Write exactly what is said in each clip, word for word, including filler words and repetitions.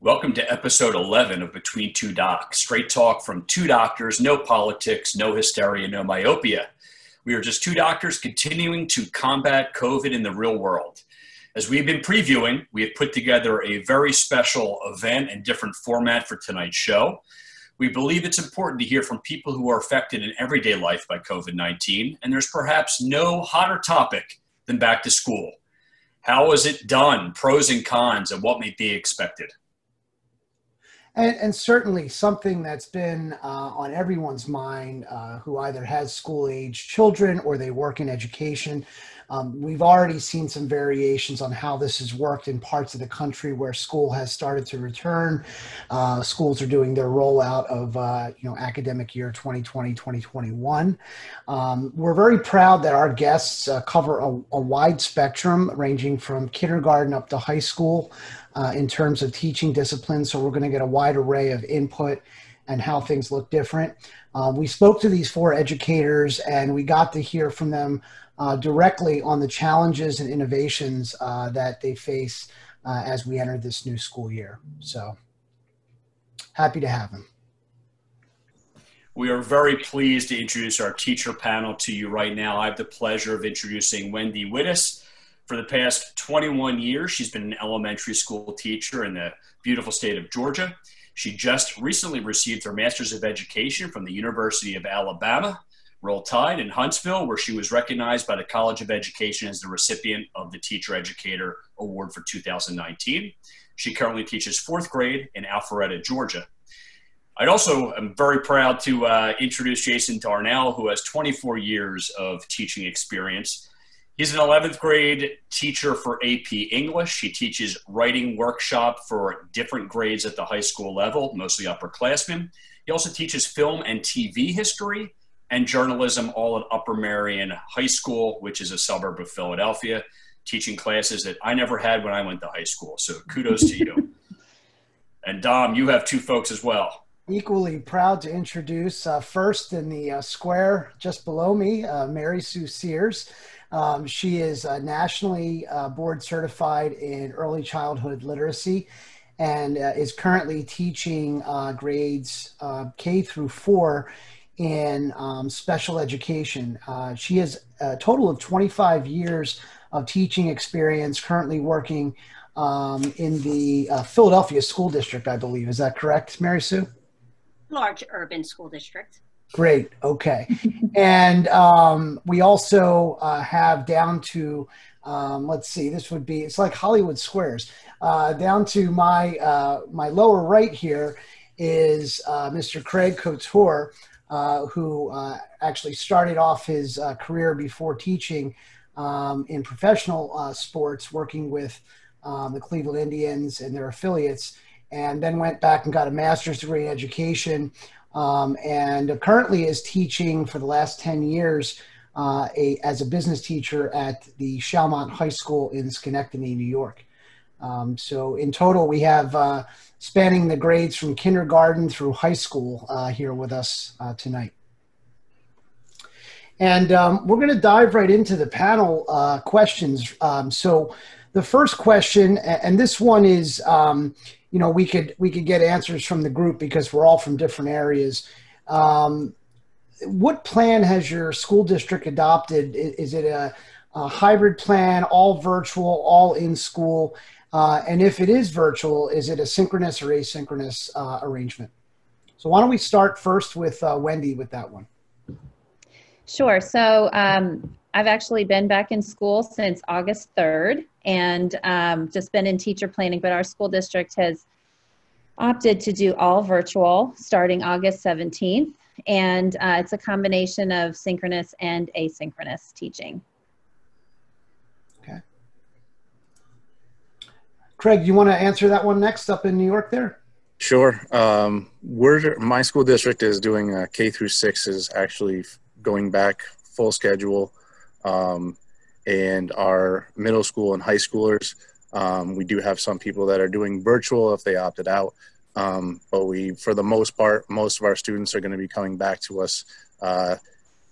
Welcome to episode eleven of Between Two Docs, straight talk from two doctors, no politics, no hysteria, no myopia. We are just two doctors continuing to combat COVID in the real world. As we've been previewing, we have put together a very special event and different format for tonight's show. We believe it's important to hear from people who are affected in everyday life by COVID nineteen, and there's perhaps no hotter topic than back to school. How is it done, pros and cons, and what may be expected? And, and certainly something that's been uh, on everyone's mind uh, who either has school-age children or they work in education. Um, we've already seen some variations on how this has worked in parts of the country where school has started to return. Uh, schools are doing their rollout of uh, you know, academic year twenty twenty, twenty twenty-one. Um, we're very proud that our guests uh, cover a, a wide spectrum ranging from kindergarten up to high school. Uh, in terms of teaching disciplines, so we're going to get a wide array of input and how things look different. Uh, we spoke to these four educators and we got to hear from them uh, directly on the challenges and innovations uh, that they face uh, as we enter this new school year. So happy to have them. We are very pleased to introduce our teacher panel to you right now. I have the pleasure of introducing Wendy Wittes. For the past twenty-one years, she's been an elementary school teacher in the beautiful state of Georgia. She just recently received her Master's of Education from the University of Alabama, Roll Tide in Huntsville, where she was recognized by the College of Education as the recipient of the Teacher Educator Award for two thousand nineteen. She currently teaches fourth grade in Alpharetta, Georgia. I also am very proud to uh, introduce Jason Darnell, who has twenty-four years of teaching experience. He's an eleventh grade teacher for A P English. He teaches writing workshop for different grades at the high school level, mostly upperclassmen. He also teaches film and T V history and journalism, all at Upper Merion High School, which is a suburb of Philadelphia, teaching classes that I never had when I went to high school. So kudos to you. And Dom, you have two folks as well. Equally proud to introduce uh, first in the uh, square just below me, uh, Mary Sue Sears. Um, she is uh, nationally uh, board certified in early childhood literacy and uh, is currently teaching uh, grades uh, K through four in um, special education. Uh, she has a total of twenty-five years of teaching experience, currently working um, in the uh, Philadelphia School District, I believe. Is that correct, Mary Sue? Large urban school district. Great. Okay. And um, we also uh, have down to, um, let's see, this would be, it's like Hollywood Squares. Uh, down to my, uh, my lower right here is uh, Mister Craig Couture, uh, who uh, actually started off his uh, career before teaching um, in professional uh, sports, working with um, the Cleveland Indians and their affiliates, and then went back and got a master's degree in education. Um, and currently is teaching for the last ten years uh, a, as a business teacher at the Shalmont High School in Schenectady, New York. Um, so in total, we have uh, spanning the grades from kindergarten through high school uh, here with us uh, tonight. And um, we're going to dive right into the panel uh, questions. Um, so the first question, and this one is, um, you know, we could we could get answers from the group because we're all from different areas. Um, what plan has your school district adopted? Is, is it a, a hybrid plan, all virtual, all in school? Uh, and if it is virtual, is it a synchronous or asynchronous uh, arrangement? So why don't we start first with uh, Wendy with that one? Sure. So um, I've actually been back in school since August third. And um, just been in teacher planning, but our school district has opted to do all virtual starting August seventeenth. And uh, it's a combination of synchronous and asynchronous teaching. Okay. Craig, you want to answer that one next up in New York there? Sure. Um, we're, my school district is doing uh, K through six is actually going back full schedule. Um, and our middle school and high schoolers. Um, we do have some people that are doing virtual if they opted out, um, but we, for the most part, most of our students are gonna be coming back to us uh,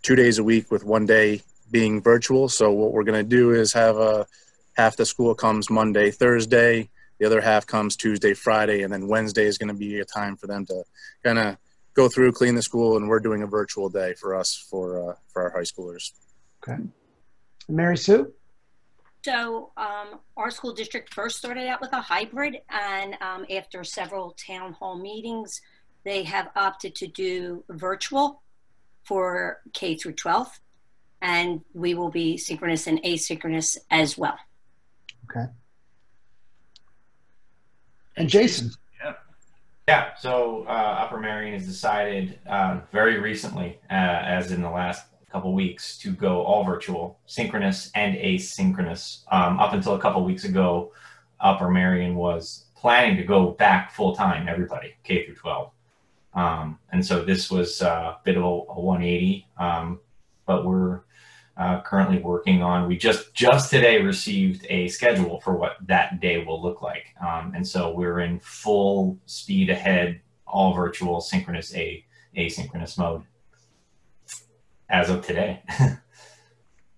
two days a week with one day being virtual. So what we're gonna do is have a, half the school comes Monday, Thursday, The other half comes Tuesday, Friday, and then Wednesday is going to be a time for them to kind of go through, clean the school, and we're doing a virtual day for us for uh, for our high schoolers. Okay. Mary Sue? So um, our school district first started out with a hybrid, and um, after several town hall meetings, they have opted to do virtual for K through twelve, and we will be synchronous and asynchronous as well. Okay. And Jason. Yeah. Yeah. So uh, Upper Merion has decided uh, very recently, uh, as in the last couple weeks, to go all virtual, synchronous and asynchronous. Um, up until a couple weeks ago, Upper Merion was planning to go back full time, everybody, K through twelve. Um, and so this was a bit of a, a one eighty, um, but we're uh, currently working on, we just, just today received a schedule for what that day will look like. Um, and so we're in full speed ahead, all virtual, synchronous, a, asynchronous mode as of today.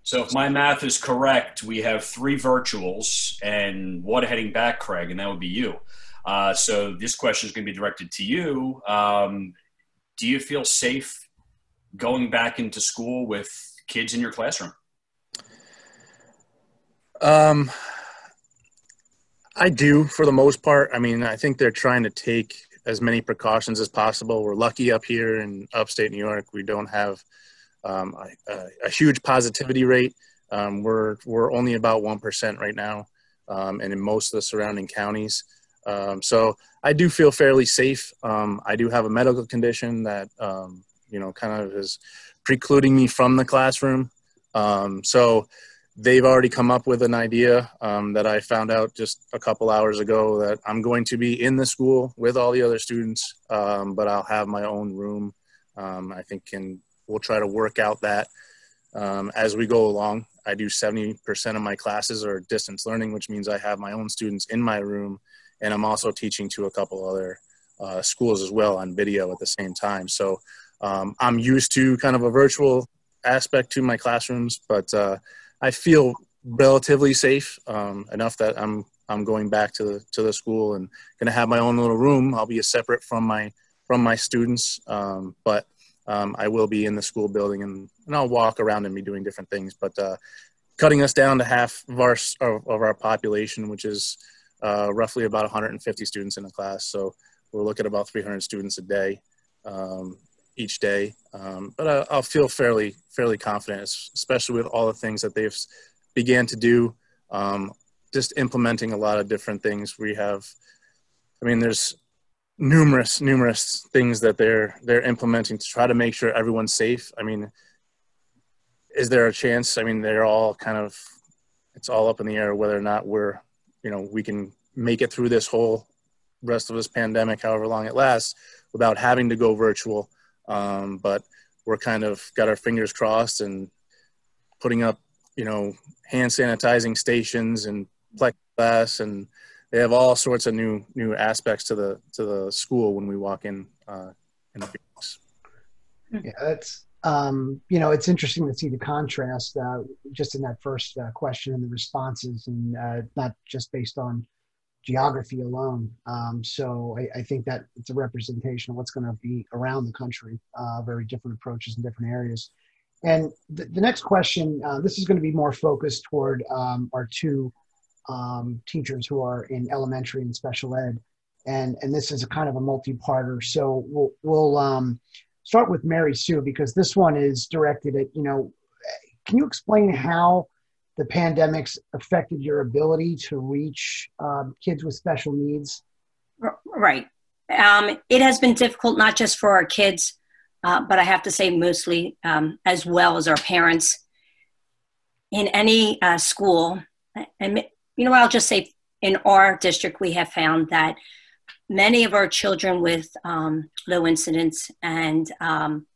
So if my math is correct, we have three virtuals and one heading back, Craig, and that would be you. Uh, so this question is going to be directed to you. Um, do you feel safe going back into school with kids in your classroom? Um, I do, for the most part. I mean, I think they're trying to take as many precautions as possible. We're lucky up here in upstate New York. We don't have um, a, a huge positivity rate. Um, we're, we're only about one percent right now, um, and in most of the surrounding counties. Um, so I do feel fairly safe. Um, I do have a medical condition that, um, you know, kind of is precluding me from the classroom. Um, so they've already come up with an idea um, that I found out just a couple hours ago, that I'm going to be in the school with all the other students, um, but I'll have my own room. Um, I think can, we'll try to work out that um, as we go along. I do seventy percent of my classes are distance learning, which means I have my own students in my room. And I'm also teaching to a couple other uh, schools as well on video at the same time. So um, I'm used to kind of a virtual aspect to my classrooms, but uh, I feel relatively safe um, enough that I'm I'm going back to the to the school and going to have my own little room. I'll be separate from my from my students, um, but um, I will be in the school building and, and I'll walk around and be doing different things. But uh, cutting us down to half of our of our population, which is Uh, roughly about one hundred fifty students in the class. So we're looking at about three hundred students a day, um, each day. Um, but I, I'll feel fairly, fairly confident, especially with all the things that they've began to do, um, just implementing a lot of different things. We have, I mean, there's numerous, numerous things that they're, they're implementing to try to make sure everyone's safe. I mean, is there a chance? I mean, they're all kind of, it's all up in the air whether or not we're, you know, we can make it through this whole rest of this pandemic, however long it lasts, without having to go virtual. Um, but we're kind of got our fingers crossed and putting up, you know, hand sanitizing stations and plexiglass, and they have all sorts of new new aspects to the to the school when we walk in. Uh, in the yeah, that's um, you know, it's interesting to see the contrast uh, just in that first uh, question and the responses, and uh, not just based on geography alone. Um, so I, I think that it's a representation of what's going to be around the country, uh, very different approaches in different areas. And th the next question, uh, this is going to be more focused toward um, our two um, teachers who are in elementary and special ed. And, and this is a kind of a multi-parter. So we'll, we'll um, start with Mary Sue, because this one is directed at, you know, can you explain how the pandemic's affected your ability to reach um, kids with special needs? Right. Um, it has been difficult, not just for our kids, uh, but I have to say mostly um, as well as our parents. In any uh, school, and you know, I'll just say in our district, we have found that many of our children with um, low incidence and um,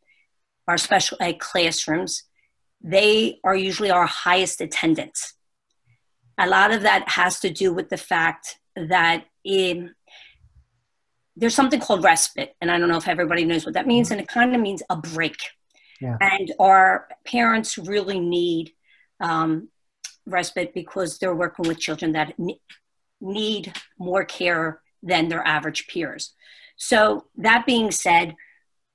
our special ed classrooms, they are usually our highest attendance. A lot of that has to do with the fact that in, there's something called respite, and I don't know if everybody knows what that means, and it kind of means a break. Yeah. And our parents really need um, respite because they're working with children that need more care than their average peers. So that being said,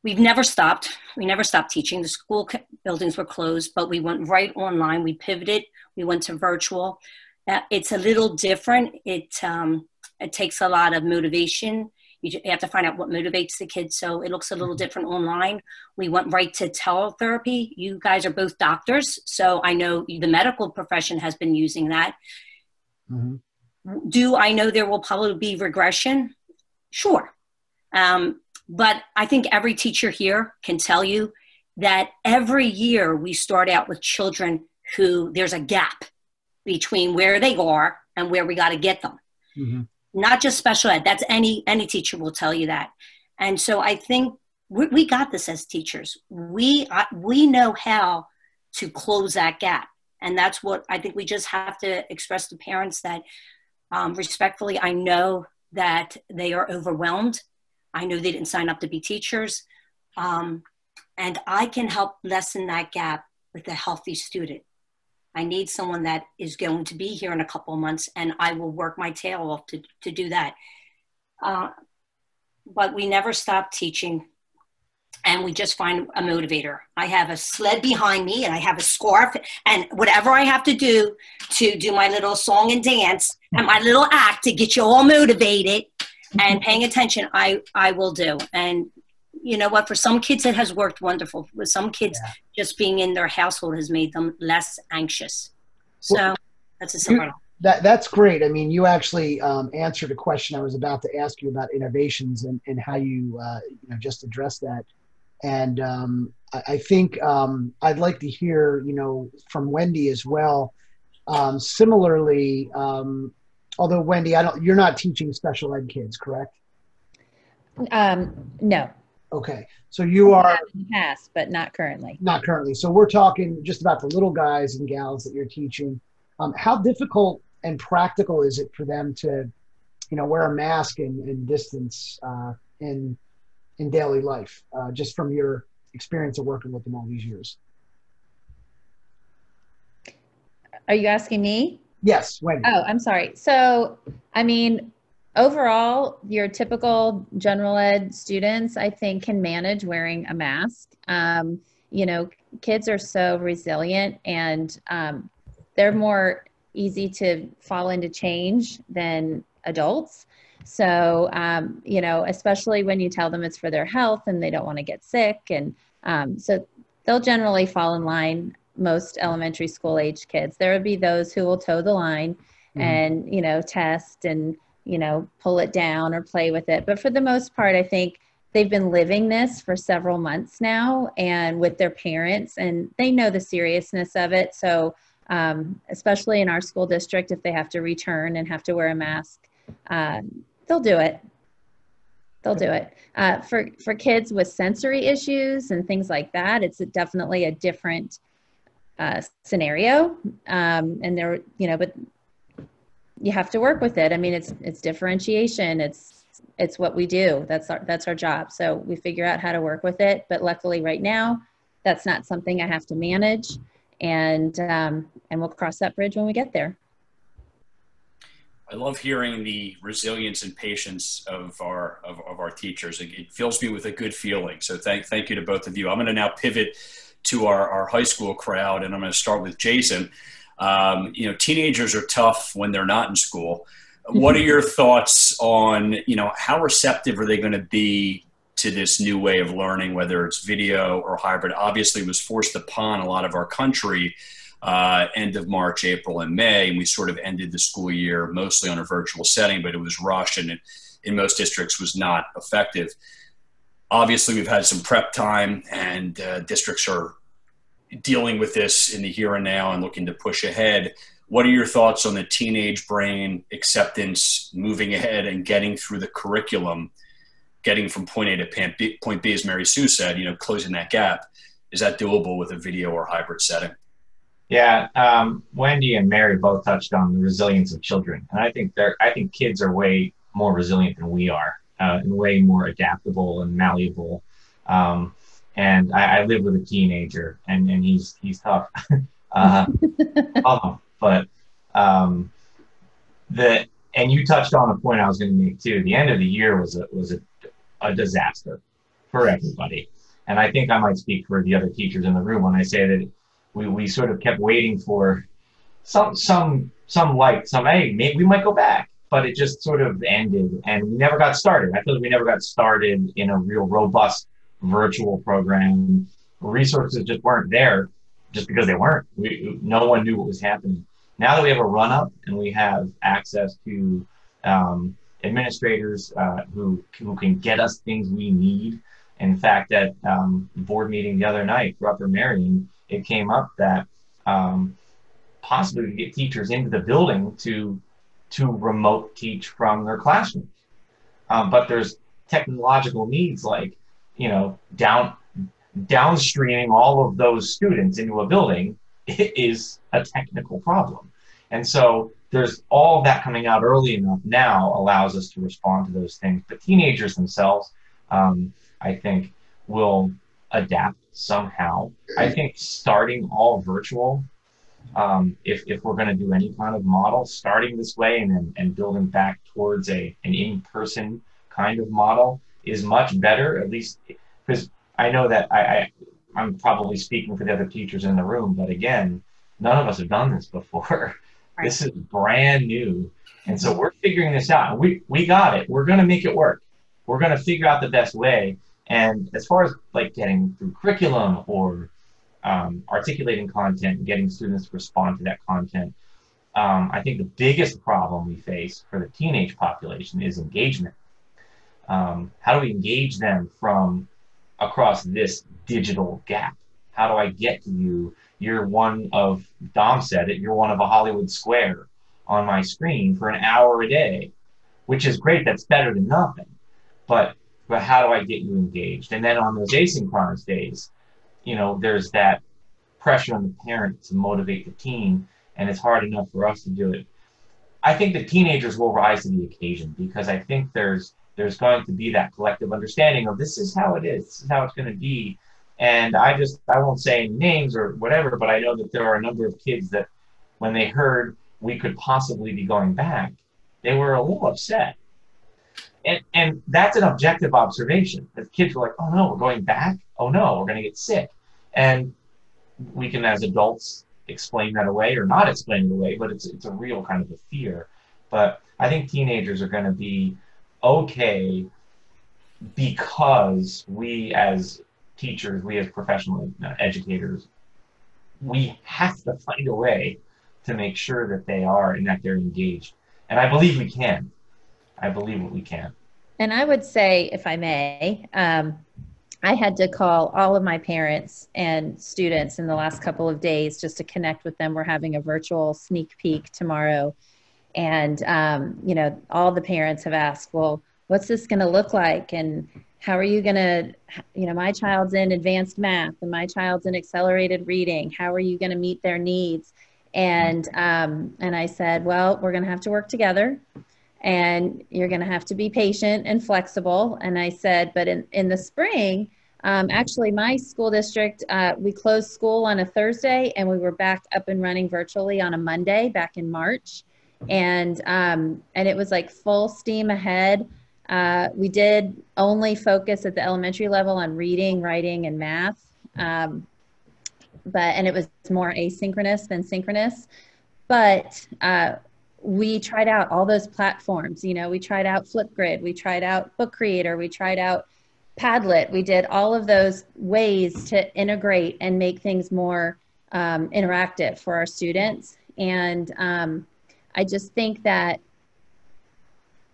we've never stopped. We never stopped teaching. The school buildings were closed, but we went right online. We pivoted. We went to virtual. Uh, it's a little different. It, um, it takes a lot of motivation. You have to find out what motivates the kids. So it looks a little different online. We went right to teletherapy. You guys are both doctors, so I know the medical profession has been using that. Mm-hmm. Do I know there will probably be regression? Sure. Um, but I think every teacher here can tell you that every year we start out with children who there's a gap between where they are and where we got to get them. Mm-hmm. Not just special ed. That's any, any teacher will tell you that. And so I think we, we got this as teachers. We, uh, we know how to close that gap. And that's what I think we just have to express to parents that um, respectfully, I know that they are overwhelmed. I know they didn't sign up to be teachers. Um, and I can help lessen that gap with a healthy student. I need someone that is going to be here in a couple of months, and I will work my tail off to, to do that. Uh, but we never stop teaching, and we just find a motivator. I have a sled behind me, and I have a scarf, and whatever I have to do to do my little song and dance and my little act to get you all motivated and paying attention, I, I will do. And you know what, for some kids it has worked wonderful. With some kids, yeah. just being in their household has made them less anxious. So well, that's a similar. That, that's great. I mean, you actually um, answered a question I was about to ask you about innovations and, and how you, uh, you know, just address that. And um, I, I think um, I'd like to hear, you know, from Wendy as well. Um, similarly, um, although Wendy, I don't, you're not teaching special ed kids, correct? Um, no. Okay, so you are in the past, but not currently. Not currently. So we're talking just about the little guys and gals that you're teaching. Um, how difficult and practical is it for them to, you know, wear a mask and, and distance uh, in in daily life? Uh, just from your experience of working with them all these years. Are you asking me? Yes, Wendy. Oh, I'm sorry. So, I mean. Overall, your typical general ed students, I think, can manage wearing a mask. Um, you know, kids are so resilient, and um, they're more easy to fall into change than adults. So, um, you know, especially when you tell them it's for their health and they don't want to get sick. And um, so they'll generally fall in line, most elementary school age kids. There would be those who will toe the line mm-hmm. and, you know, test and you know, pull it down or play with it. But for the most part, I think they've been living this for several months now and with their parents, and they know the seriousness of it. So um, especially in our school district, if they have to return and have to wear a mask, uh, they'll do it. They'll do it. Uh, for, for kids with sensory issues and things like that, it's definitely a different uh, scenario. Um, and they're, you know, but you have to work with it. I mean, it's, it's differentiation. It's, it's what we do. That's our, that's our job. So we figure out how to work with it. But luckily right now, that's not something I have to manage. And, um, and we'll cross that bridge when we get there. I love hearing the resilience and patience of our, of, of our teachers. It, it fills me with a good feeling. So thank, thank you to both of you. I'm going to now pivot to our, our high school crowd, and I'm going to start with Jason. Um, you know, teenagers are tough when they're not in school. What are your thoughts on, you know, how receptive are they going to be to this new way of learning, whether it's video or hybrid? Obviously, it was forced upon a lot of our country uh, end of March, April, and May, and we sort of ended the school year mostly on a virtual setting, but it was rushed and it, in most districts was not effective. Obviously, we've had some prep time, and uh, districts are dealing with this in the here and now and looking to push ahead. What are your thoughts on the teenage brain acceptance, moving ahead and getting through the curriculum, getting from point A to point B, as Mary Sue said, you know, closing that gap? Is that doable with a video or hybrid setting? Yeah, um, Wendy and Mary both touched on the resilience of children. And I think they're, I think kids are way more resilient than we are, uh, and way more adaptable and malleable. Um, And I, I live with a teenager, and, and he's he's tough, uh, tough but um, the And you touched on a point I was going to make too. The end of the year was a, was a, a disaster for everybody. And I think I might speak for the other teachers in the room when I say that we, we sort of kept waiting for some, some, some light, some, hey, maybe we might go back, but it just sort of ended and we never got started. I feel like we never got started in a real robust virtual program. Resources just weren't there just because they weren't. We, no one knew what was happening. Now that we have a run up and we have access to um, administrators uh, who, who can get us things we need. In fact, at um, the board meeting the other night for Upper Merion, it came up that um, possibly to get teachers into the building to, to remote teach from their classrooms. Um, but there's technological needs like, you know, down, downstreaming all of those students into a building is a technical problem. And so there's all that coming out early enough now allows us to respond to those things. But teenagers themselves, um, I think, will adapt somehow. I think starting all virtual, um, if, if we're going to do any kind of model, starting this way and then and building back towards a, an in-person kind of model is much better, at least because I know that I, I I'm probably speaking for the other teachers in the room, but again, none of us have done this before. Right. This is brand new. And so we're figuring this out. We, we got it. We're going to make it work. We're going to figure out the best way. And as far as like getting through curriculum or um, articulating content and getting students to respond to that content, um, I think the biggest problem we face for the teenage population is engagement. Um, how do we engage them from across this digital gap? How do I get to you? You're one of, Dom said it, you're one of a Hollywood square on my screen for an hour a day, which is great. That's better than nothing. But, but how do I get you engaged? And then on those asynchronous days, you know, there's that pressure on the parent to motivate the teen, and it's hard enough for us to do it. I think the teenagers will rise to the occasion because I think there's there's going to be that collective understanding of this is how it is, this is how it's going to be. And I just, I won't say names or whatever, but I know that there are a number of kids that when they heard we could possibly be going back, they were a little upset. And, and that's an objective observation. The kids were like, oh no, we're going back? Oh no, we're going to get sick. And we can, as adults, explain that away or not explain it away, but it's, it's a real kind of a fear. But I think teenagers are going to be okay, because we as teachers, we as professional educators, we have to find a way to make sure that they are and that they're engaged. And I believe we can. I believe we can. And I would say, if I may, um, I had to call all of my parents and students in the last couple of days just to connect with them. We're having a virtual sneak peek tomorrow. And, um, you know, all the parents have asked, well, what's this going to look like? And how are you going to, you know, my child's in advanced math and my child's in accelerated reading. How are you going to meet their needs? And, um, and I said, well, we're going to have to work together and you're going to have to be patient and flexible. And I said, but in, in the spring, um, actually my school district, uh, we closed school on a Thursday and we were back up and running virtually on a Monday back in March. And, um, and it was like full steam ahead. Uh, we did only focus at the elementary level on reading, writing, and math. Um, but, and it was more asynchronous than synchronous, but, uh, we tried out all those platforms. You know, we tried out Flipgrid, we tried out Book Creator, we tried out Padlet. We did all of those ways to integrate and make things more, um, interactive for our students. And, um, I just think that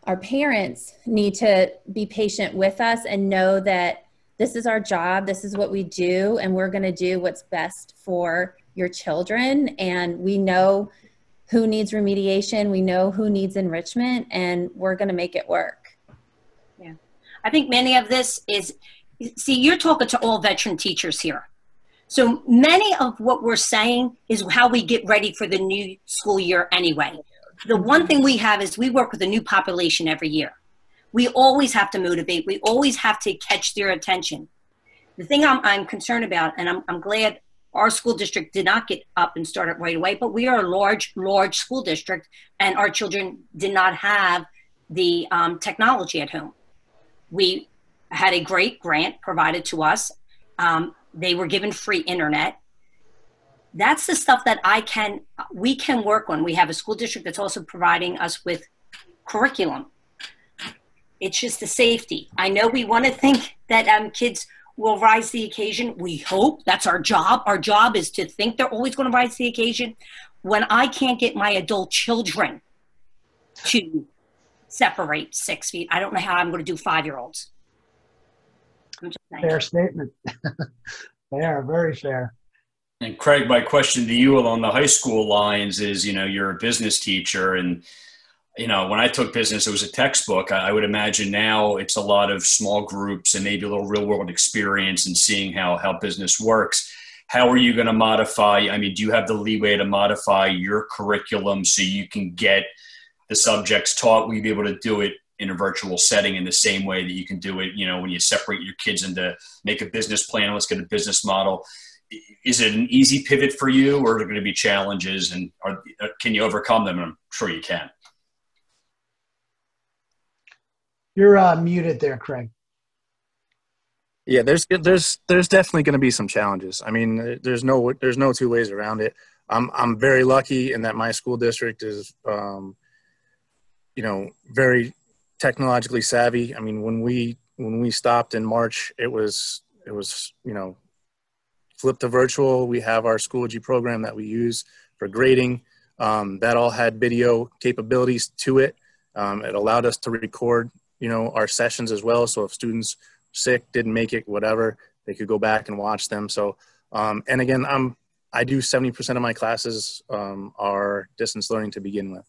our parents need to be patient with us and know that this is our job, this is what we do, and we're going to do what's best for your children. And we know who needs remediation, we know who needs enrichment, and we're going to make it work. Yeah. I think many of this is, see, you're talking to all veteran teachers here. So many of what we're saying is how we get ready for the new school year anyway. The one thing we have is we work with a new population every year. We always have to motivate. We always have to catch their attention. The thing I'm, I'm concerned about, and I'm, I'm glad Our school district did not get up and start it right away, but we are a large, large school district, and our children did not have the um, technology at home. We had a great grant provided to us. Um, they were given free internet. That's the stuff that I can, we can work on. We have a school district that's also providing us with curriculum. It's just the safety. I know we want to think that um, kids will rise to the occasion. We hope that's our job. Our job is to think they're always going to rise to the occasion. When I can't get my adult children to separate six feet, I don't know how I'm going to do five-year-olds. Fair statement. Fair, very fair. And Craig, my question to you along the high school lines is, you know, you're a business teacher, and, you know, when I took business, it was a textbook. I would imagine now it's a lot of small groups and maybe a little real world experience and seeing how, how business works. How are you going to modify? I mean, do you have the leeway to modify your curriculum so you can get the subjects taught? Will you be able to do it in a virtual setting in the same way that you can do it, you know, when you separate your kids into make a business plan, let's get a business model? Is it an easy pivot for you, or are there going to be challenges, and are, can you overcome them? And I'm sure you can. You're uh, muted there, Craig. Yeah, there's there's there's definitely going to be some challenges. I mean, there's no there's no two ways around it. I'm I'm very lucky in that my school district is, um, you know, very technologically savvy. I mean, when we when we stopped in March, it was it was you know, flip to virtual. We have our Schoology program that we use for grading. Um, that all had video capabilities to it. Um, it allowed us to record, you know, our sessions as well. So if students sick, didn't make it, whatever, they could go back and watch them. So, um, and again, I'm, I do seventy percent of my classes um, are distance learning to begin with.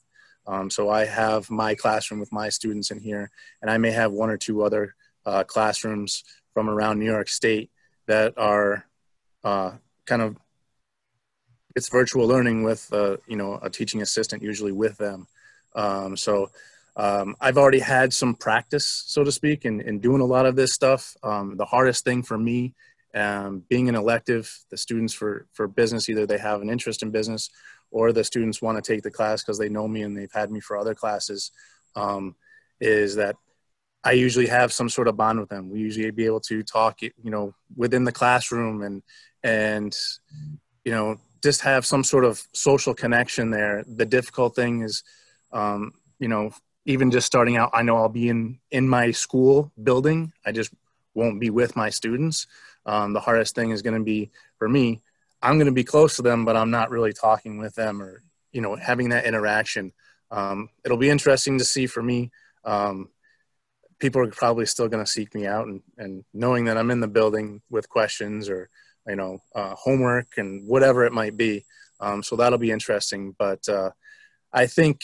Um, so I have my classroom with my students in here, and I may have one or two other uh, classrooms from around New York State that are, Uh, kind of, it's virtual learning with, uh, you know, a teaching assistant usually with them. Um, so um, I've already had some practice, so to speak, in, in doing a lot of this stuff. Um, the hardest thing for me, um, being an elective, the students for, for business, either they have an interest in business or the students want to take the class because they know me and they've had me for other classes, um, is that I usually have some sort of bond with them. We usually be able to talk, you know, within the classroom, and, and, you know, just have some sort of social connection there. The difficult thing is, um, you know, even just starting out, I know I'll be in, in my school building. I just won't be with my students. Um, the hardest thing is going to be for me, I'm going to be close to them, but I'm not really talking with them or, you know, having that interaction. Um, it'll be interesting to see for me. Um, people are probably still going to seek me out, and, and knowing that I'm in the building with questions or, you know, uh, homework and whatever it might be. Um, so that'll be interesting. But uh, I think,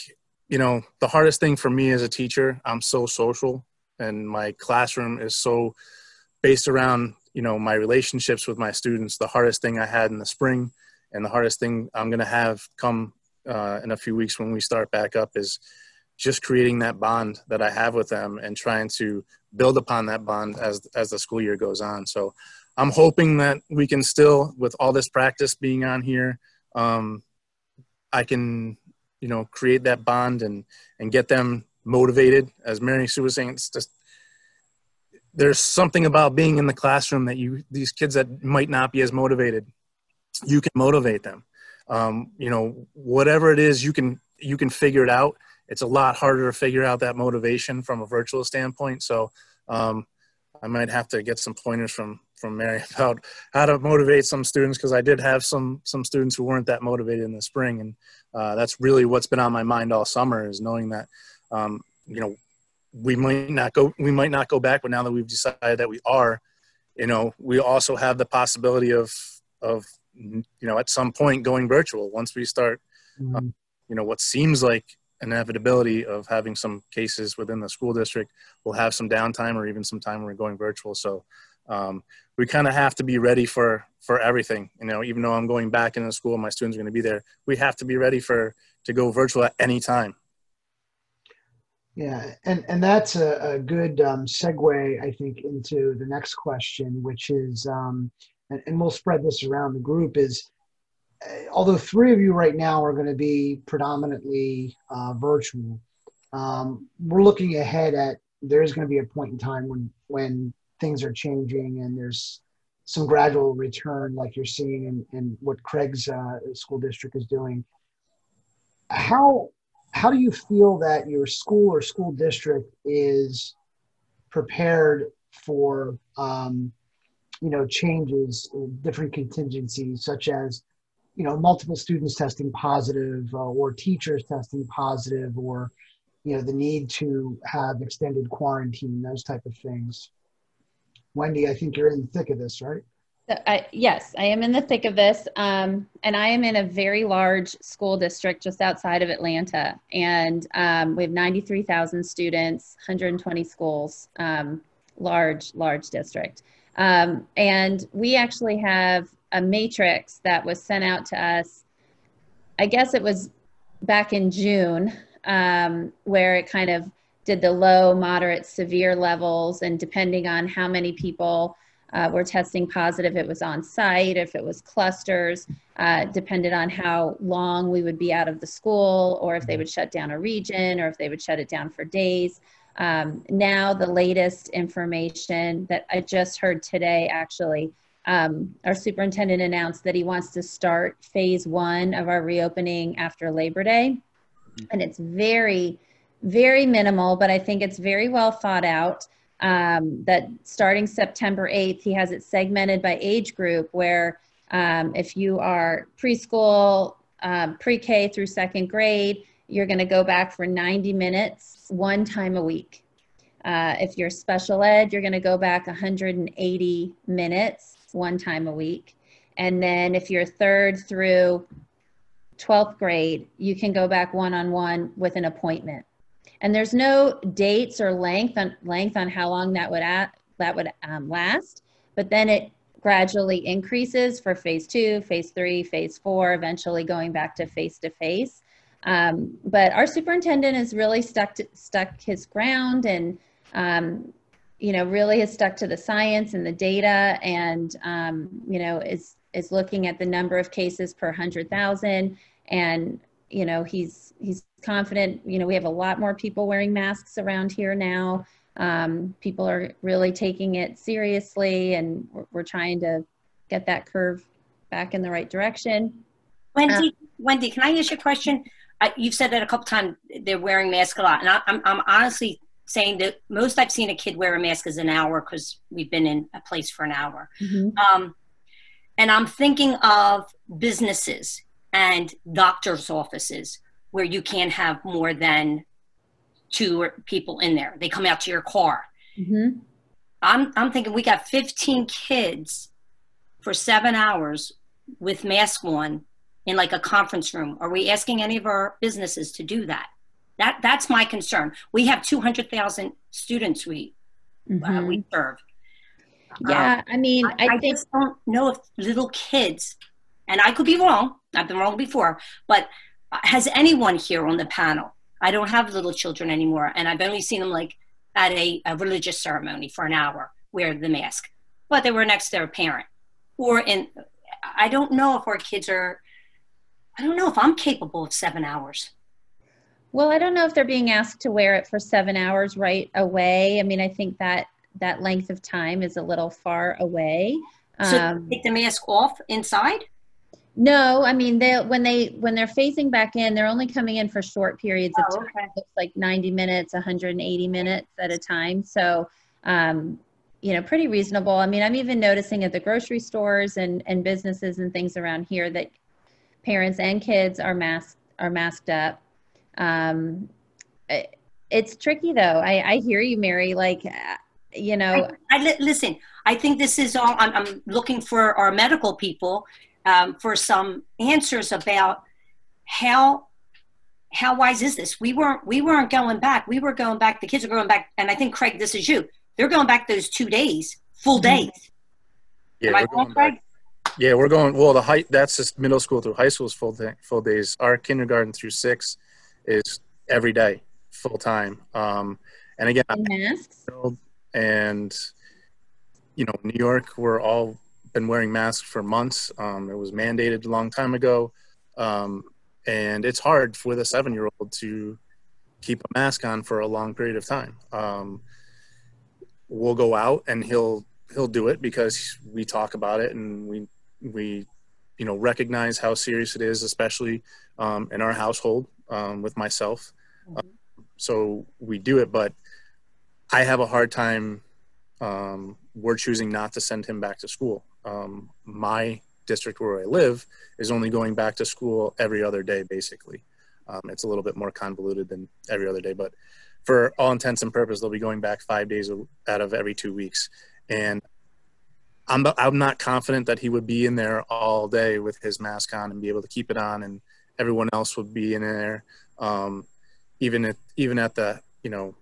you know, the hardest thing for me as a teacher, I'm so social, and my classroom is so based around, you know, my relationships with my students. The hardest thing I had in the spring, and the hardest thing I'm going to have come uh, in a few weeks when we start back up, is just creating that bond that I have with them and trying to build upon that bond as, as the school year goes on. So I'm hoping that we can still, with all this practice being on here, um, I can, you know, create that bond and, and get them motivated. As Mary Sue was saying, it's just, there's something about being in the classroom that you, these kids that might not be as motivated, you can motivate them. Um, you know, whatever it is, you can, you can figure it out. It's a lot harder to figure out that motivation from a virtual standpoint. So um, I might have to get some pointers from, from Mary about how to motivate some students, because I did have some, some students who weren't that motivated in the spring. And uh, that's really what's been on my mind all summer, is knowing that, um, you know, we might not go, we might not go back, but now that we've decided that we are, you know, we also have the possibility of, of, you know, at some point going virtual once we start, mm-hmm. um, you know, what seems like inevitability of having some cases within the school district. We'll have some downtime or even some time when we're going virtual. So um, we kind of have to be ready for, for everything. You know, even though I'm going back into school, my students are going to be there. We have to be ready for, to go virtual at any time. Yeah. And, and that's a, a good um, segue, I think, into the next question, which is, um, and, and we'll spread this around the group, is uh, although three of you right now are going to be predominantly uh, virtual, um, we're looking ahead at there's going to be a point in time when, when things are changing and there's some gradual return like you're seeing in, in what Craig's uh, school district is doing. How, how do you feel that your school or school district is prepared for, um, you know, changes, different contingencies, such as, you know, multiple students testing positive uh, or teachers testing positive, or, you know, the need to have extended quarantine, those type of things? Wendy, I think you're in the thick of this, right? So I, yes, I am in the thick of this. Um, and I am in a very large school district just outside of Atlanta. And um, we have ninety-three thousand students, one hundred twenty schools, um, large, large district. Um, and we actually have a matrix that was sent out to us, I guess it was back in June, um, where it kind of did the low, moderate, severe levels, and depending on how many people uh, were testing positive, it was on site, if it was clusters, uh, depended on how long we would be out of the school, or if they would shut down a region, or if they would shut it down for days. Um, now the latest information that I just heard today, actually, um, our superintendent announced that he wants to start phase one of our reopening after Labor Day, and it's very, very minimal, but I think it's very well thought out, um, that starting September eighth, he has it segmented by age group, where um, if you are preschool, um, pre-K through second grade, you're going to go back for ninety minutes one time a week. Uh, if you're special ed, you're going to go back one hundred eighty minutes one time a week. And then if you're third through twelfth grade, you can go back one-on-one with an appointment. And there's no dates or length on length on how long that would at, that would um, last, but then it gradually increases for phase two, phase three, phase four, eventually going back to face-to-face. Um, but our superintendent has really stuck to, stuck his ground, and um, you know, really has stuck to the science and the data, and um, you know, is is looking at the number of cases per one hundred thousand, and you know, he's he's confident. You know, we have a lot more people wearing masks around here now. Um, people are really taking it seriously, and we're, we're trying to get that curve back in the right direction. Wendy, uh, Wendy, can I ask you a question? Uh, you've said that a couple times, they're wearing masks a lot, and I, I'm I'm honestly saying that most I've seen a kid wear a mask is an hour, because we've been in a place for an hour. Mm-hmm. Um, and I'm thinking of businesses and doctor's offices where you can't have more than two people in there. They come out to your car. Mm-hmm. I'm, I'm thinking we got fifteen kids for seven hours with mask on in like a conference room. Are we asking any of our businesses to do that? That that's my concern. We have two hundred thousand students we, mm-hmm. uh, we serve. Yeah, um, I mean, I, I, I think- just don't know if little kids, and I could be wrong, I've been wrong before, but has anyone here on the panel? I don't have little children anymore, and I've only seen them like at a, a religious ceremony for an hour, wear the mask, but they were next to their parent. Or in, I don't know if our kids are, I don't know if I'm capable of seven hours. Well, I don't know if they're being asked to wear it for seven hours right away. I mean, I think that that length of time is a little far away. So um, take the mask off inside? No, I mean, they, when, they, when they're phasing back in, they're only coming in for short periods of time. Oh, okay. It's like ninety minutes, one hundred eighty minutes at a time. So, um, you know, pretty reasonable. I mean, I'm even noticing at the grocery stores and, and businesses and things around here that parents and kids are masked, are masked up. Um, it, it's tricky, though. I, I hear you, Mary. Like, you know. I, I, listen, I think this is all, I'm, I'm looking for our medical people Um, for some answers about how how wise is this? We weren't we weren't going back. We were going back. The kids are going back, and I think, Craig, this is you. They're going back those two days, full days. Yeah, Am I going, Craig? Back, yeah, we're going. Well, the height that's just middle school through high school's full day, full days. Our kindergarten through six is every day, full time. Um, and again, and, you know, New York, we're all been wearing masks for months. Um, it was mandated a long time ago. Um, and it's hard for the seven-year-old to keep a mask on for a long period of time. Um, we'll go out and he'll, he'll do it because we talk about it and we, we, you know, recognize how serious it is, especially um, in our household um, with myself. Mm-hmm. um, so we do it, but I have a hard time. Um, we're choosing not to send him back to school. Um, my district where I live is only going back to school every other day, basically. Um, it's a little bit more convoluted than every other day, but for all intents and purposes, they'll be going back five days out of every two weeks. And I'm, I'm not confident that he would be in there all day with his mask on and be able to keep it on, and everyone else would be in there. Um, even if, even at the, you know,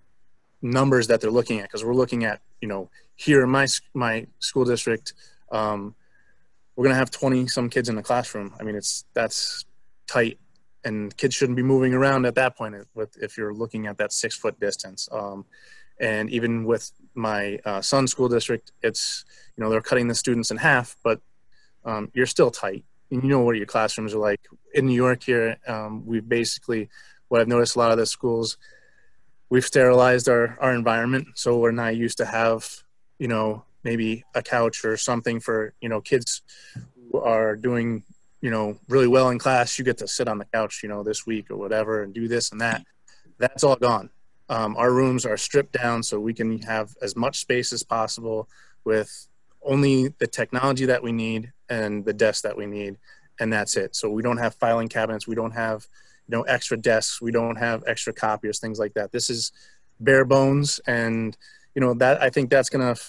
numbers that they're looking at, because we're looking at, you know, here in my, my school district, um, we're going to have twenty some kids in the classroom. I mean, it's, that's tight, and kids shouldn't be moving around at that point with, if you're looking at that six foot distance. Um, and even with my uh, son's school district, it's, you know, they're cutting the students in half, but um, you're still tight, and you know what your classrooms are like. In New York here, um, we've basically, what I've noticed a lot of the schools, we've sterilized our, our environment. So we're not used to have, you know, maybe a couch or something for, you know, kids who are doing, you know, really well in class. You get to sit on the couch, you know, this week or whatever, and do this and that. That's all gone. Um, our rooms are stripped down so we can have as much space as possible with only the technology that we need and the desks that we need. And that's it. So we don't have filing cabinets. We don't have, you know, extra desks. We don't have extra copiers, things like that. This is bare bones. And, you know, that, I think that's going to,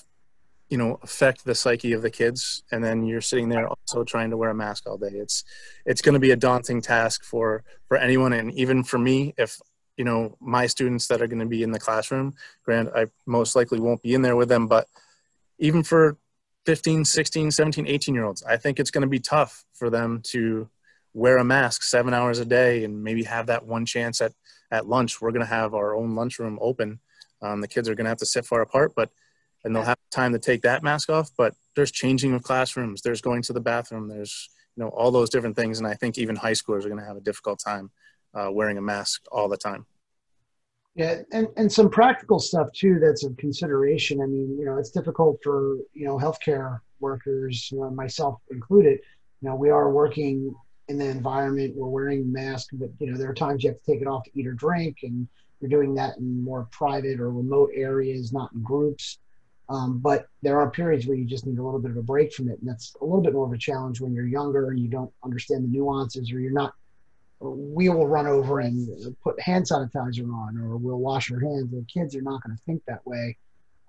you know, affect the psyche of the kids. And then you're sitting there also trying to wear a mask all day. It's, it's going to be a daunting task for, for anyone. And even for me, if, you know, my students that are going to be in the classroom, granted, I most likely won't be in there with them, but even for fifteen, sixteen, seventeen, eighteen year olds, I think it's going to be tough for them to wear a mask seven hours a day and maybe have that one chance at, at lunch. We're going to have our own lunchroom open. Um, the kids are going to have to sit far apart, but, and they'll have time to take that mask off, but there's changing of classrooms. There's going to the bathroom. There's, you know, all those different things. And I think even high schoolers are going to have a difficult time uh, wearing a mask all the time. Yeah. And, and some practical stuff too, that's of consideration. I mean, you know, it's difficult for, you know, healthcare workers, you know, myself included. You know, we are working in the environment, we're wearing masks, but, you know, there are times you have to take it off to eat or drink, and you're doing that in more private or remote areas, not in groups. Um, but there are periods where you just need a little bit of a break from it. And that's a little bit more of a challenge when you're younger and you don't understand the nuances, or you're not, we will run over and put hand sanitizer on, or we'll wash our hands. The kids are not going to think that way,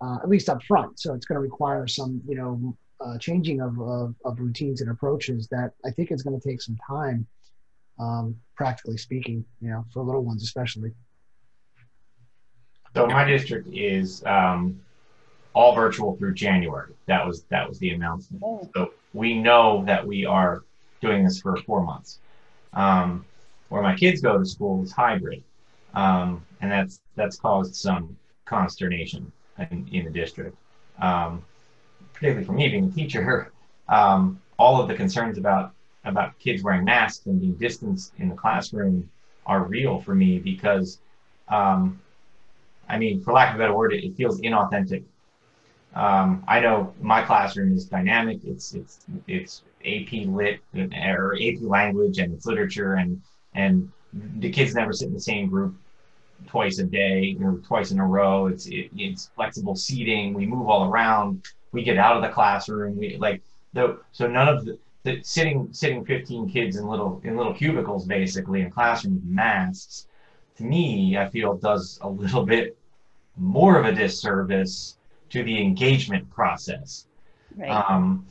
uh, at least up front. So it's going to require some, you know, uh, changing of, of, of routines and approaches that I think is going to take some time, um, practically speaking, you know, for little ones, especially. So my district is, um, all virtual through January. That was that was the announcement. So we know that we are doing this for four months. Um, where my kids go to school is hybrid, um, and that's that's caused some consternation in, in the district, um, particularly for me being a teacher. Um, all of the concerns about about kids wearing masks and being distanced in the classroom are real for me because, um, I mean, for lack of a better word, it, it feels inauthentic. Um, I know my classroom is dynamic. It's it's it's A P lit or A P language, and it's literature, and and the kids never sit in the same group twice a day, you know, twice in a row. It's it, it's flexible seating. We move all around. We get out of the classroom. We like the, so none of the, the sitting sitting fifteen kids in little in little cubicles basically in classroom with masks. To me, I feel does a little bit more of a disservice to the engagement process. Right. Um,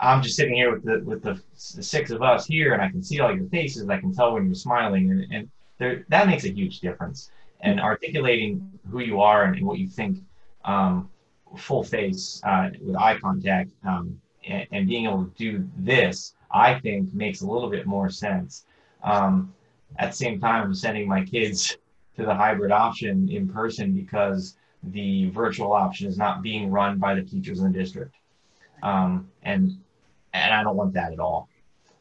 I'm just sitting here with the with the six of us here, and I can see all your faces. I can tell when you're smiling, and, and there, that makes a huge difference. And articulating who you are and, and what you think, um, full face uh, with eye contact, um, and, and being able to do this, I think makes a little bit more sense. Um, at the same time, I'm sending my kids to the hybrid option in person because the virtual option is not being run by the teachers in the district. Um, and And I don't want that at all.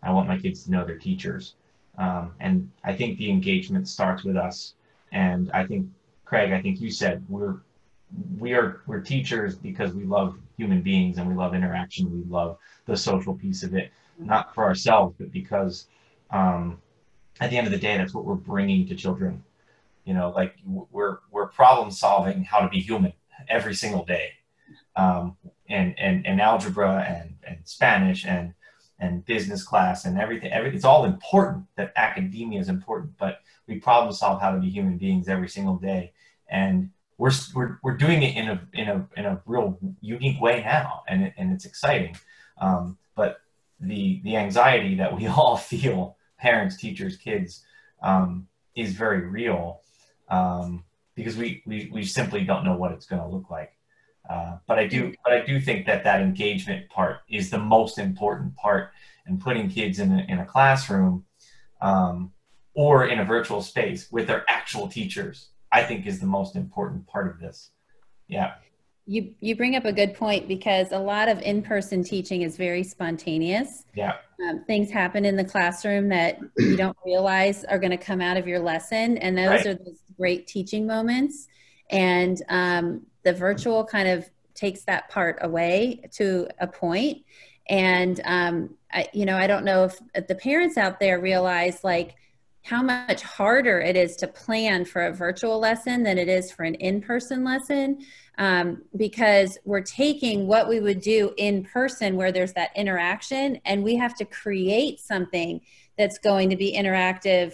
I want my kids to know their teachers. Um, and I think the engagement starts with us. And I think, Craig, I think you said we're we are we're teachers because we love human beings and we love interaction. We love the social piece of it, not for ourselves, but because um, at the end of the day, that's what we're bringing to children. You know, like we're we're problem solving how to be human every single day, um, and and and algebra and and Spanish and and business class and everything. Every it's all important. That academia is important, but we problem solve how to be human beings every single day, and we're we're we're doing it in a in a in a real unique way now, and it, and it's exciting. Um, but the the anxiety that we all feel, parents, teachers, kids, um, is very real. Um, because we, we, we simply don't know what it's going to look like. Uh, but I do, but I do think that that engagement part is the most important part, and putting kids in a, in a classroom, um, or in a virtual space with their actual teachers, I think is the most important part of this. Yeah. You, you bring up a good point, because a lot of in-person teaching is very spontaneous. Yeah. Um, things happen in the classroom that you don't realize are going to come out of your lesson. And those right. are those great teaching moments. And um, the virtual kind of takes that part away to a point. And, um, I, you know, I don't know if, if the parents out there realize like how much harder it is to plan for a virtual lesson than it is for an in-person lesson. Um, because we're taking what we would do in person where there's that interaction, and we have to create something that's going to be interactive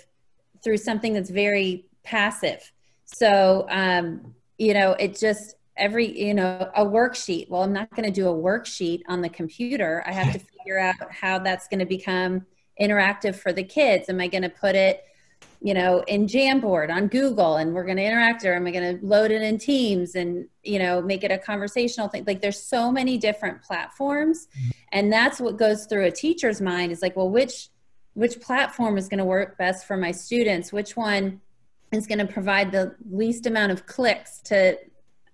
through something that's very passive. So, um, you know, it just every, you know, a worksheet. Well, I'm not going to do a worksheet on the computer. I have to figure out how that's going to become interactive for the kids. Am I going to put it, you know, in Jamboard on Google, and we're going to interact, or am I going to load it in Teams and, you know, make it a conversational thing? Like there's so many different platforms, and that's what goes through a teacher's mind is like, well, which, which platform is going to work best for my students? Which one is going to provide the least amount of clicks to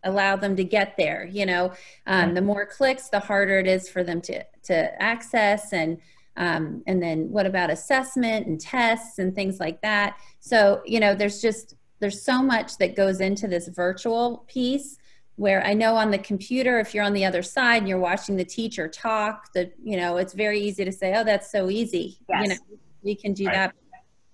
allow them to get there? You know, um, the more clicks, the harder it is for them to, to access. And, Um, and then what about assessment and tests and things like that? So, you know, there's just, there's so much that goes into this virtual piece, where I know on the computer, if you're on the other side and you're watching the teacher talk, the, you know, it's very easy to say, oh, that's so easy. Yes. You know, we can do right. that.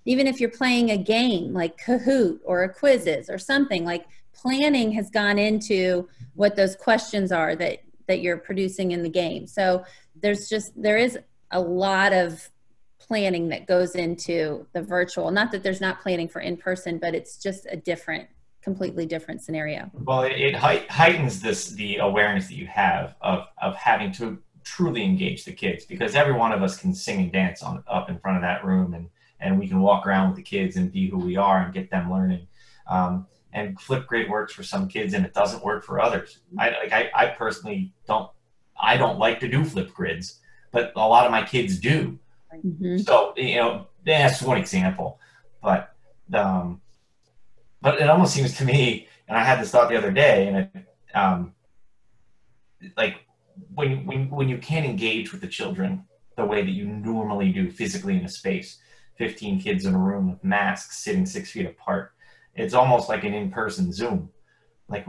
Even if you're playing a game like Kahoot or a quizzes or something, like planning has gone into what those questions are that, that you're producing in the game. So there's just, there is a lot of planning that goes into the virtual. Not that there's not planning for in-person, but it's just a different, completely different scenario. Well, it, it heightens this, the awareness that you have of, of having to truly engage the kids, because every one of us can sing and dance on up in front of that room, and, and we can walk around with the kids and be who we are and get them learning. Um, and Flipgrid works for some kids and it doesn't work for others. I, like I, I personally don't, I don't like to do Flipgrids, but a lot of my kids do. Mm-hmm. So, you know, that's one example. But um, but it almost seems to me, and I had this thought the other day, and it, um, like when, when, when you can't engage with the children the way that you normally do physically in a space, fifteen kids in a room with masks sitting six feet apart, it's almost like an in-person Zoom. Like,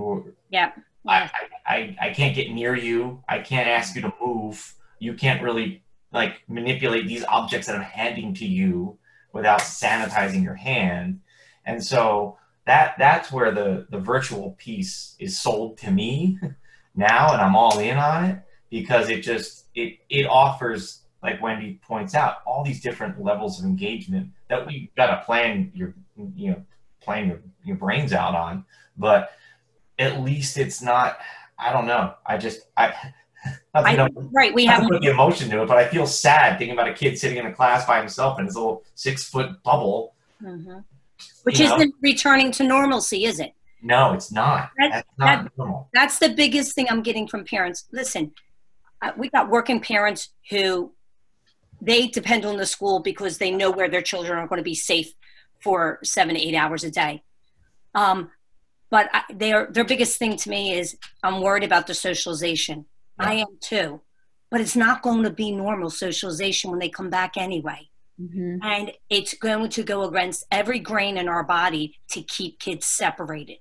yeah. I, I, I can't get near you. I can't ask you to move. You can't really like manipulate these objects that I'm handing to you without sanitizing your hand. And so that that's where the, the virtual piece is sold to me now, and I'm all in on it, because it just, it, it offers, like Wendy points out, all these different levels of engagement that we got to plan your, you know, plan your, your brains out on. But at least it's not, I don't know. I just, I, I, know, right, we haven't put the emotion to it, but I feel sad thinking about a kid sitting in a class by himself in his little six-foot bubble. Mm-hmm. Which isn't know. returning to normalcy, is it? No, it's not. That's, that's not that, normal. That's the biggest thing I'm getting from parents. Listen, uh, we got working parents who, they depend on the school because they know where their children are going to be safe for seven to eight hours a day. Um, but I, they are, their biggest thing to me is, I'm worried about the socialization. I am too. but it's not going to be normal socialization when they come back anyway. Mm-hmm. And it's going to go against every grain in our body to keep kids separated.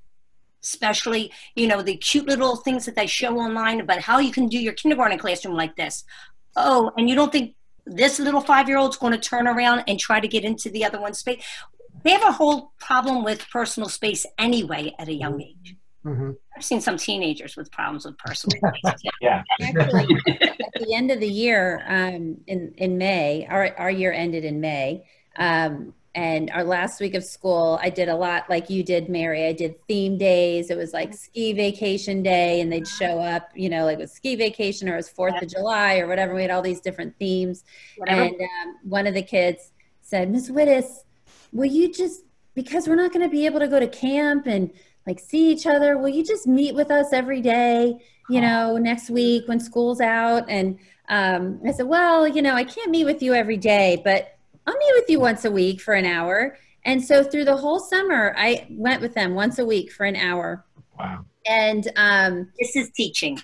Especially, you know, the cute little things that they show online about how you can do your kindergarten classroom like this. Oh, and you don't think this little five-year-old's going to turn around and try to get into the other one's space? They have a whole problem with personal space anyway at a young age. Mm-hmm. I've seen some teenagers with problems with personal space. Yeah. Actually, at the end of the year, um, in, in May, our, our year ended in May, um, and our last week of school, I did a lot like you did, Mary. I did theme days. It was like ski vacation day, and they'd show up, you know, like with ski vacation, or it was fourth of July or whatever. We had all these different themes. Whatever. And um, one of the kids said, Miz Wittes, will you just, because we're not going to be able to go to camp and like see each other, will you just meet with us every day, you oh. know, next week when school's out? And um, I said, well, you know, I can't meet with you every day, but I'll meet with you once a week for an hour. And so through the whole summer, I went with them once a week for an hour. Wow. And um, this is teaching.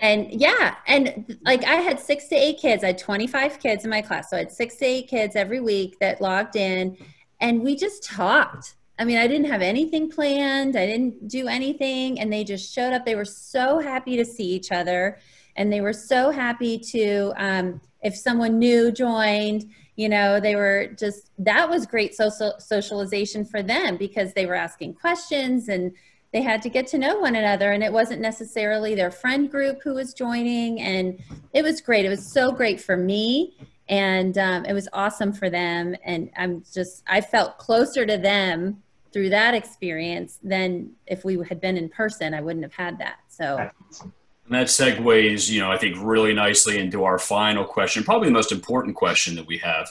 And yeah. And like I had six to eight kids. I had twenty-five kids in my class. So I had six to eight kids every week that logged in, and we just talked. I mean, I didn't have anything planned. I didn't do anything. And they just showed up. They were so happy to see each other. And they were so happy to, um, if someone new joined, you know, they were just, that was great social socialization for them, because they were asking questions and they had to get to know one another. And it wasn't necessarily their friend group who was joining. And it was great. It was so great for me. And um, it was awesome for them. And I'm just, I felt closer to them through that experience than if we had been in person. I wouldn't have had that. So. And that segues, you know, I think really nicely into our final question, probably the most important question that we have.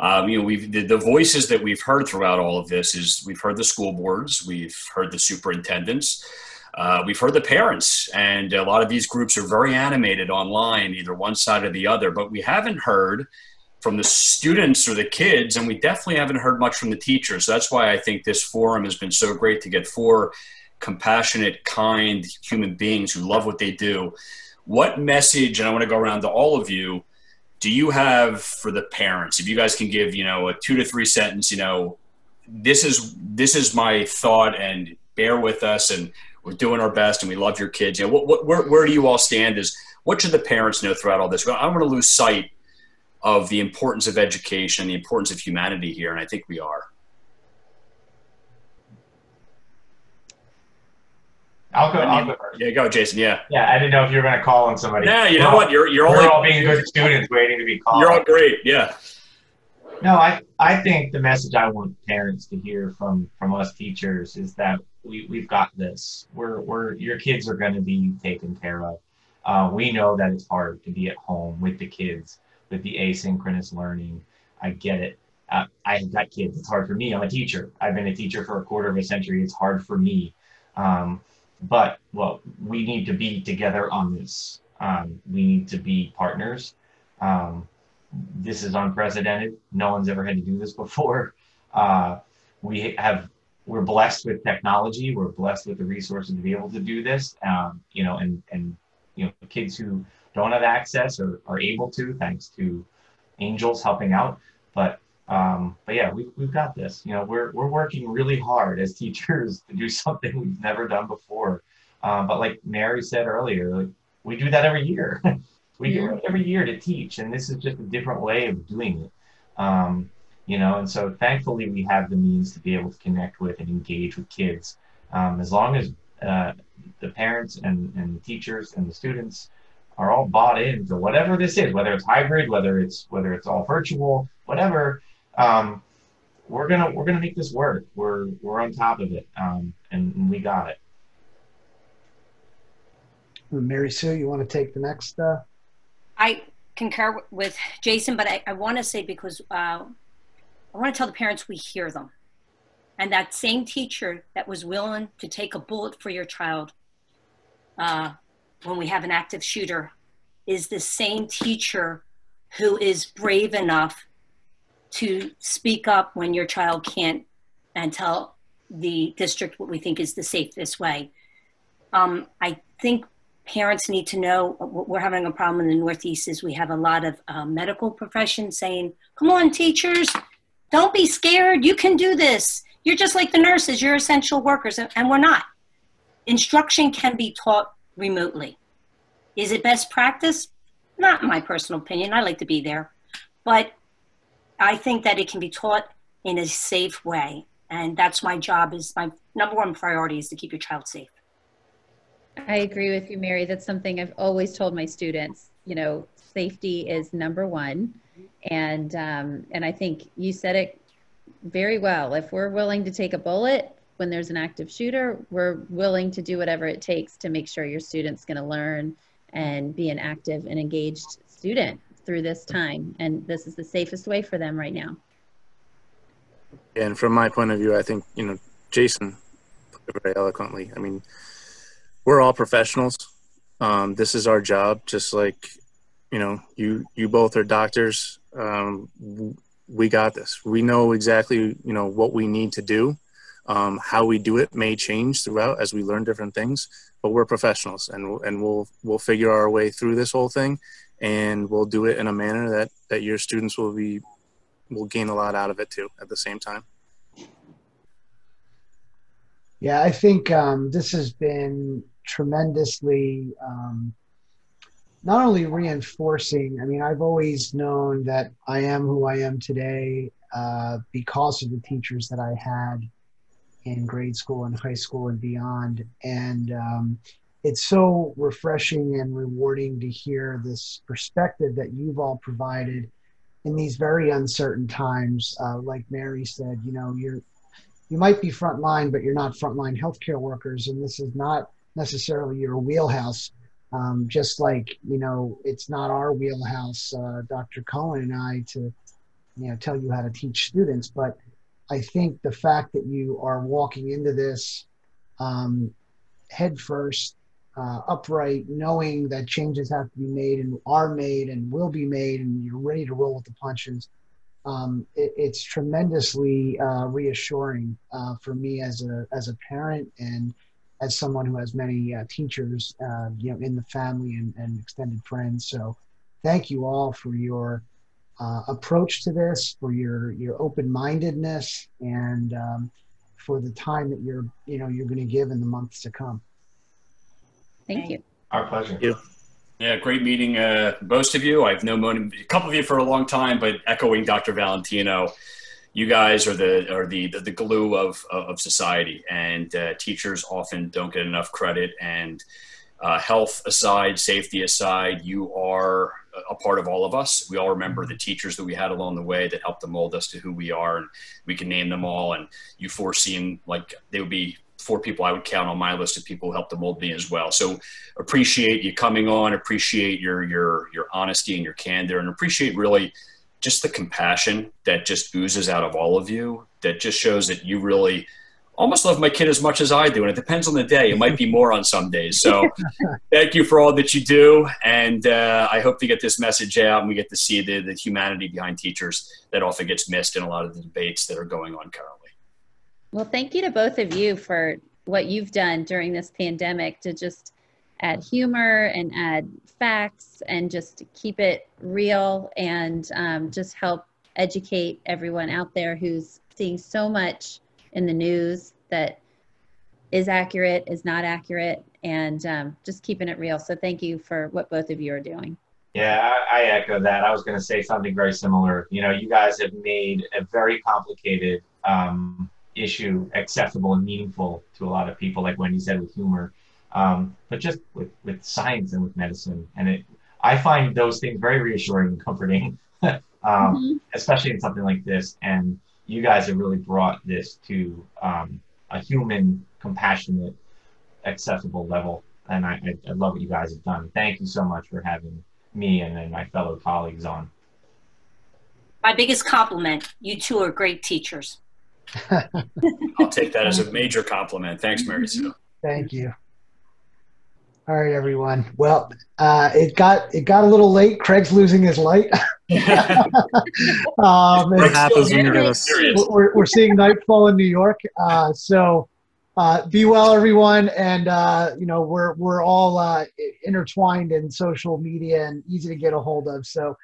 Um, you know, we've, the, the voices that we've heard throughout all of this is we've heard the school boards, we've heard the superintendents, uh, we've heard the parents, and a lot of these groups are very animated online, either one side or the other, but we haven't heard from the students or the kids, and we definitely haven't heard much from the teachers. So that's why I think this forum has been so great to get for compassionate, kind human beings who love what they do. What message, and I want to go around to all of you, do you have for the parents? If you guys can give, you know, a two to three sentence, you know, this is, this is my thought, and bear with us, and we're doing our best, and we love your kids. You know, what, what, where, where do you all stand? Is what should the parents know throughout all this? Well, I don't want to lose sight of the importance of education and the importance of humanity here, and I think we are. I'll go, I'll go first. Yeah, go, Jason. Yeah. Yeah, I didn't know if you were going to call on somebody. Yeah, you know what? You're you're all, all being good students waiting to be called. You're all great. Yeah. No, I I think the message I want parents to hear from from us teachers is that we we've got this. We're we're your kids are going to be taken care of. Uh, we know that it's hard to be at home with the kids with the asynchronous learning. I get it. Uh, I've got kids. It's hard for me. I'm a teacher. I've been a teacher for a quarter of a century. It's hard for me. Um, But, well, we need to be together on this. Um, we need to be partners. Um, this is unprecedented. No one's ever had to do this before. Uh, we have, we're blessed with technology. We're blessed with the resources to be able to do this. Um, you know, and, and, you know, kids who don't have access or are able to, thanks to angels helping out. But, Um, but yeah, we, we've got this, you know, we're, we're working really hard as teachers to do something we've never done before. Uh, but like Mary said earlier, like, we do that every year. we yeah. do it every year to teach. And this is just a different way of doing it. Um, you know, and so thankfully we have the means to be able to connect with and engage with kids. Um, as long as uh, the parents and, and the teachers and the students are all bought in to whatever this is, whether it's hybrid, whether it's, whether it's all virtual, whatever. Um, we're gonna we're gonna make this work. We're we're on top of it, um, and, and we got it. Mary Sue, you want to take the next? Uh... I concur with Jason, but I, I want to say because uh, I want to tell the parents we hear them, and that same teacher that was willing to take a bullet for your child uh, when we have an active shooter is the same teacher who is brave enough to speak up when your child can't and tell the district what we think is the safest way. Um, I think parents need to know, we're having a problem in the Northeast is we have a lot of uh, medical professions saying, come on, teachers, don't be scared. You can do this. You're just like the nurses. You're essential workers. And we're not. Instruction can be taught remotely. Is it best practice? Not my personal opinion. I like to be there. But I think that it can be taught in a safe way. And that's my job, is my number one priority is to keep your child safe. I agree with you, Mary. That's something I've always told my students, you know, safety is number one. And, um, and I think you said it very well. If we're willing to take a bullet when there's an active shooter, we're willing to do whatever it takes to make sure your student's going to learn and be an active and engaged student through this time. And this is the safest way for them right now. And from my point of view, I think, you know, Jason put it very eloquently. I mean, we're all professionals. Um, this is our job, just like, you know, you, you both are doctors. Um, we got this. We know exactly, you know, what we need to do. Um, how we do it may change throughout as we learn different things, but we're professionals, and, and we'll, we'll figure our way through this whole thing, and we'll do it in a manner that, that your students will be, will gain a lot out of it too at the same time. Yeah, I think um, this has been tremendously um, not only reinforcing, I mean, I've always known that I am who I am today uh, because of the teachers that I had in grade school and high school and beyond. And um, it's so refreshing and rewarding to hear this perspective that you've all provided in these very uncertain times. Uh, like Mary said, you know, you're, you might be frontline, but you're not frontline healthcare workers, and this is not necessarily your wheelhouse. Um, just like, you know, it's not our wheelhouse, uh, Doctor Cohen and I, to, you know, tell you how to teach students. But I think the fact that you are walking into this um, head first, uh, upright, knowing that changes have to be made and are made and will be made, and you're ready to roll with the punches, um, it, it's tremendously uh, reassuring uh, for me as a as a parent and as someone who has many uh, teachers, uh, you know, in the family and, and extended friends. So, thank you all for your Uh, approach to this, for your your open-mindedness, and um, for the time that you're you know you're going to give in the months to come. Thank you. Our pleasure. Yeah, yeah, great meeting uh, most of you. I've known a couple of you for a long time, but echoing Doctor Valentino, you guys are the are the the, the glue of of society, and uh, teachers often don't get enough credit. And Uh, health aside, safety aside, you are a part of all of us. We all remember the teachers that we had along the way that helped to mold us to who we are, and we can name them all. And you four seem like they would be four people I would count on my list of people who helped to mold me as well. So appreciate you coming on, appreciate your your your honesty and your candor, and appreciate really just the compassion that just oozes out of all of you, that just shows that you really almost love my kid as much as I do. And it depends on the day. It might be more on some days. So thank you for all that you do. And uh, I hope to get this message out, and we get to see the, the humanity behind teachers that often gets missed in a lot of the debates that are going on currently. Well, thank you to both of you for what you've done during this pandemic to just add humor and add facts and just keep it real, and um, just help educate everyone out there who's seeing so much in the news that is accurate, is not accurate, and um, just keeping it real. So thank you for what both of you are doing. Yeah, I, I echo that. I was going to say something very similar. You know, you guys have made a very complicated um, issue accessible and meaningful to a lot of people, like Wendy said, with humor, um, but just with, with science and with medicine. And it, I find those things very reassuring and comforting, um, mm-hmm. especially in something like this. And you guys have really brought this to um, a human, compassionate, accessible level. And I, I love what you guys have done. Thank you so much for having me and then my fellow colleagues on. My biggest compliment, you two are great teachers. I'll take that as a major compliment. Thanks, Mary Sue. Thank you. All right, everyone. Well, uh, it got it got a little late. Craig's losing his light. um, it happens when you're serious. We're, we're seeing nightfall in New York. Uh, so uh, be well, everyone. And, uh, you know, we're, we're all uh, intertwined in social media and easy to get a hold of. So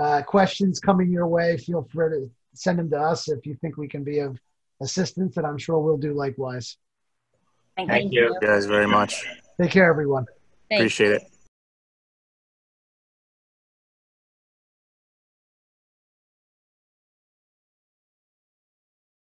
uh, questions coming your way, feel free to send them to us if you think we can be of assistance, and I'm sure we'll do likewise. Thank, Thank you. you guys very much. Take care, everyone. Thanks. Appreciate it.